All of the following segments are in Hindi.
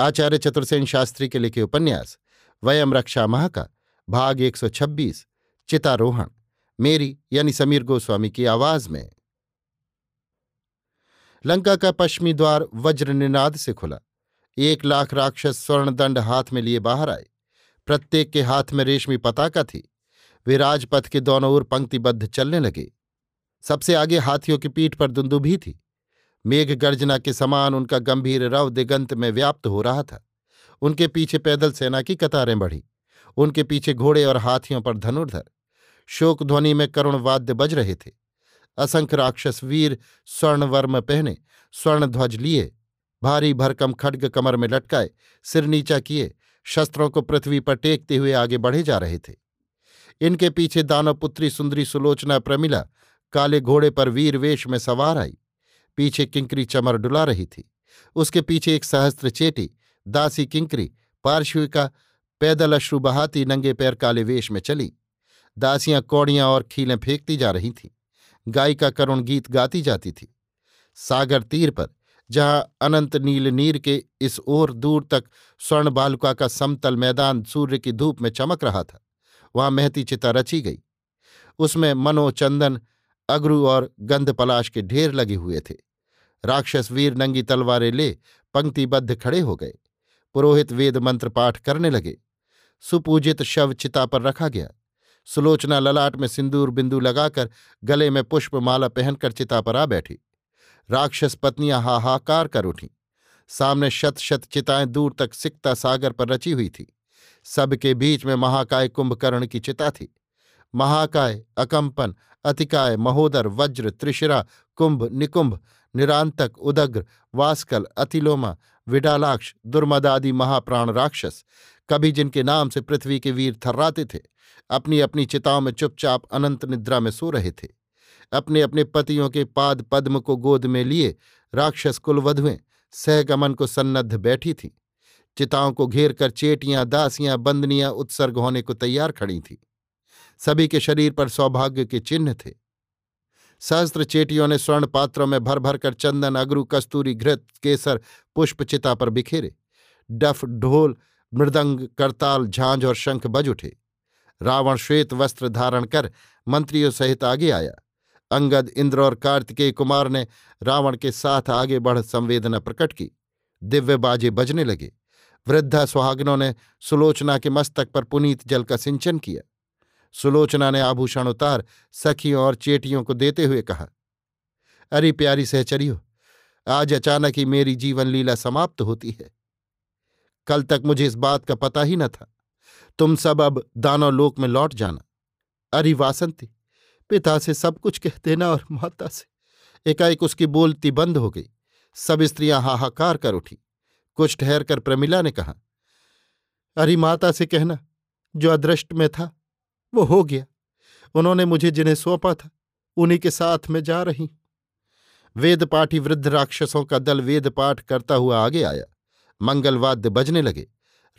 आचार्य चतुर्सेन शास्त्री के लिखे उपन्यास वयम रक्षा महाका भाग 126 चितारोहण, मेरी यानी समीर गोस्वामी की आवाज में। लंका का पश्चिमी द्वार वज्र निनाद से खुला। 1,00,000 राक्षस स्वर्ण दंड हाथ में लिए बाहर आए। प्रत्येक के हाथ में रेशमी पताका थी। वे राजपथ के दोनों ओर पंक्तिबद्ध चलने लगे। सबसे आगे हाथियों की पीठ पर दुंदुभी थी। मेघ गर्जना के समान उनका गंभीर रव दिगंत में व्याप्त हो रहा था। उनके पीछे पैदल सेना की कतारें बढ़ी। उनके पीछे घोड़े और हाथियों पर धनुर्धर। शोक ध्वनि में करुण वाद्य बज रहे थे। असंख्य राक्षस वीर स्वर्णवर्म पहने, स्वर्ण ध्वज लिए, भारी भरकम खड्ग कमर में लटकाए, सिर नीचा किए, शस्त्रों को पृथ्वी पर टेकते हुए आगे बढ़े जा रहे थे। इनके पीछे दानवपुत्री सुंदरी सुलोचना प्रमिला काले घोड़े पर वीर वेश में सवार आई। पीछे किंकरी चमर डुला रही थी। उसके पीछे एक सहस्त्र चेटी दासी किंकरी पार्श्विका पैदल अश्रु बहाती नंगे पैर काले वेश में चली। दासियां कौड़ियां और खीलें फेंकती जा रही थीं। गायिका करुण गीत गाती जाती थी। सागर तीर पर, जहां अनंत नील नीर के इस ओर दूर तक स्वर्ण बालुका का समतल मैदान सूर्य की धूप में चमक रहा था, वहां महती चिता रची गई। उसमें मनोचंदन, अगरू और गंधपलाश के ढेर लगे हुए थे। राक्षस वीर नंगी तलवारें ले पंक्तिबद्ध खड़े हो गए। पुरोहित वेद मंत्र पाठ करने लगे। सुपूजित शव चिता पर रखा गया। सुलोचना ललाट में सिंदूर बिंदु लगाकर गले में पुष्पमाला पहनकर चिता पर आ बैठी। राक्षस पत्नियां हाहाकार कर उठीं। सामने शत शत चिताएं दूर तक सिकता सागर पर रची हुई थी। सबके बीच में महाकाय कुंभकर्ण की चिता थी। महाकाय, अकंपन, अतिकाय, महोदर, वज्र, त्रिशिरा, कुंभ, निकुंभ, निरांतक, उदग्र, वास्कल, अतिलोमा, विडालाक्ष, दुर्मद आदि महाप्राण राक्षस, कभी जिनके नाम से पृथ्वी के वीर थर्राते थे, अपनी अपनी चिताओं में चुपचाप अनंत निद्रा में सो रहे थे। अपने अपने पतियों के पाद पद्म को गोद में लिए राक्षस कुलवधुएं सहगमन को सन्नद्ध बैठी थीं। चिताओं को घेर कर चेटियां, दासियां, बंदनियां उत्सर्ग होने को तैयार खड़ी थीं। सभी के शरीर पर सौभाग्य के चिन्ह थे। सहस्त्र चेटियों ने स्वर्ण पात्रों में भर भर कर चंदन, अगरू, कस्तूरी, घृत, केसर, पुष्प चिता पर बिखेरे। डफ, ढोल, मृदंग, करताल, झांझ और शंख बज उठे। रावण श्वेत वस्त्र धारण कर मंत्रियों सहित आगे आया। अंगद, इंद्र और कार्तिकेय कुमार ने रावण के साथ आगे बढ़ संवेदना प्रकट की। दिव्य बाजे बजने लगे। वृद्धा सुहागनों ने सुलोचना के मस्तक पर पुनीत जल का सिंचन किया। सुलोचना ने आभूषण उतार सखियों और चेटियों को देते हुए कहा, अरे प्यारी सहचरियो, आज अचानक ही मेरी जीवन लीला समाप्त होती है। कल तक मुझे इस बात का पता ही न था। तुम सब अब दानव लोक में लौट जाना। अरे वासंती, पिता से सब कुछ कह देना और माता से। एकाएक उसकी बोलती बंद हो गई। सब स्त्रियां हाहाकार कर उठी। कुछ ठहर कर प्रमिला ने कहा, अरे माता से कहना, जो अदृष्ट में था वो हो गया। उन्होंने मुझे जिन्हें सौंपा था उन्हीं के साथ मैं जा रही। वेदपाठी वृद्ध राक्षसों का दल वेद पाठ करता हुआ आगे आया। मंगलवाद्य बजने लगे।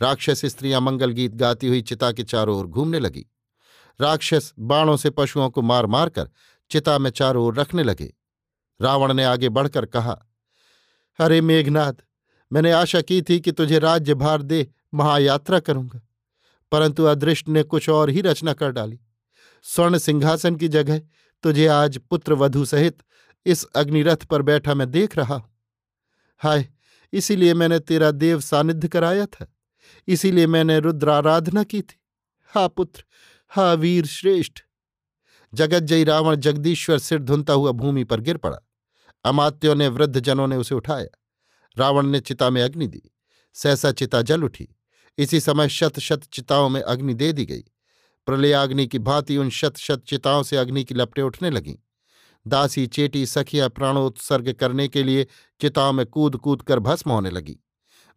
राक्षस स्त्रियां मंगल गीत गाती हुई चिता के चारों ओर घूमने लगी। राक्षस बाणों से पशुओं को मार मारकर चिता में चारों ओर रखने लगे। रावण ने आगे बढ़कर कहा, अरे मेघनाद, मैंने आशा की थी कि तुझे राज्यभार दे महायात्रा करूंगा, परंतु अदृष्ट ने कुछ और ही रचना कर डाली। स्वर्ण सिंहासन की जगह तुझे आज पुत्र वधू सहित इस अग्निरथ पर बैठा मैं देख रहा हूं। हाय, इसीलिए मैंने तेरा देव सानिध्य कराया था। इसीलिए मैंने रुद्राराधना की थी। हा पुत्र, हा वीर श्रेष्ठ। जगज्जयी रावण जगदीश्वर सिर धुनता हुआ भूमि पर गिर पड़ा। अमात्यों ने, वृद्ध जनों ने उसे उठाया। रावण ने चिता में अग्नि दी। सहसा चिता जल उठी। इसी समय शत शत चिताओं में अग्नि दे दी गई। प्रलयाग्नि की भांति उन शत शत चिताओं से अग्नि की लपटें उठने लगीं। दासी, चेटी, सखियां प्राणोत्सर्ग करने के लिए चिताओं में कूद कूद कर भस्म होने लगी।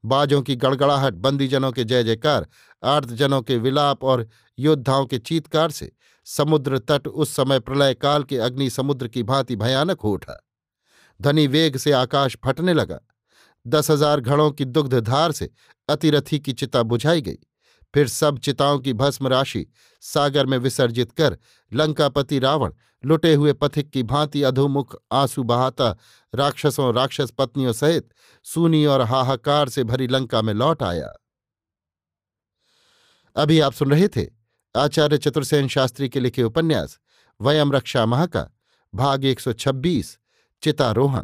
बाजों की गड़गड़ाहट, बंदीजनों के जय जयकार, आर्तजनों के विलाप और योद्धाओं के चीत्कार से समुद्र तट उस समय प्रलय काल के अग्नि समुद्र की भांति भयानक हो उठा। ध्वनि वेग से आकाश फटने लगा। 10,000 घड़ों की दुग्धधार से अतिरथी की चिता बुझाई गई। फिर सब चिताओं की भस्म राशि सागर में विसर्जित कर लंकापति रावण लुटे हुए पथिक की भांति अधोमुख आंसू बहाता राक्षसों, राक्षस पत्नियों सहित सूनी और हाहाकार से भरी लंका में लौट आया। अभी आप सुन रहे थे आचार्य चतुर्सेन शास्त्री के लिखे उपन्यास वयम रक्षा महाका भाग 126 चितारोहण,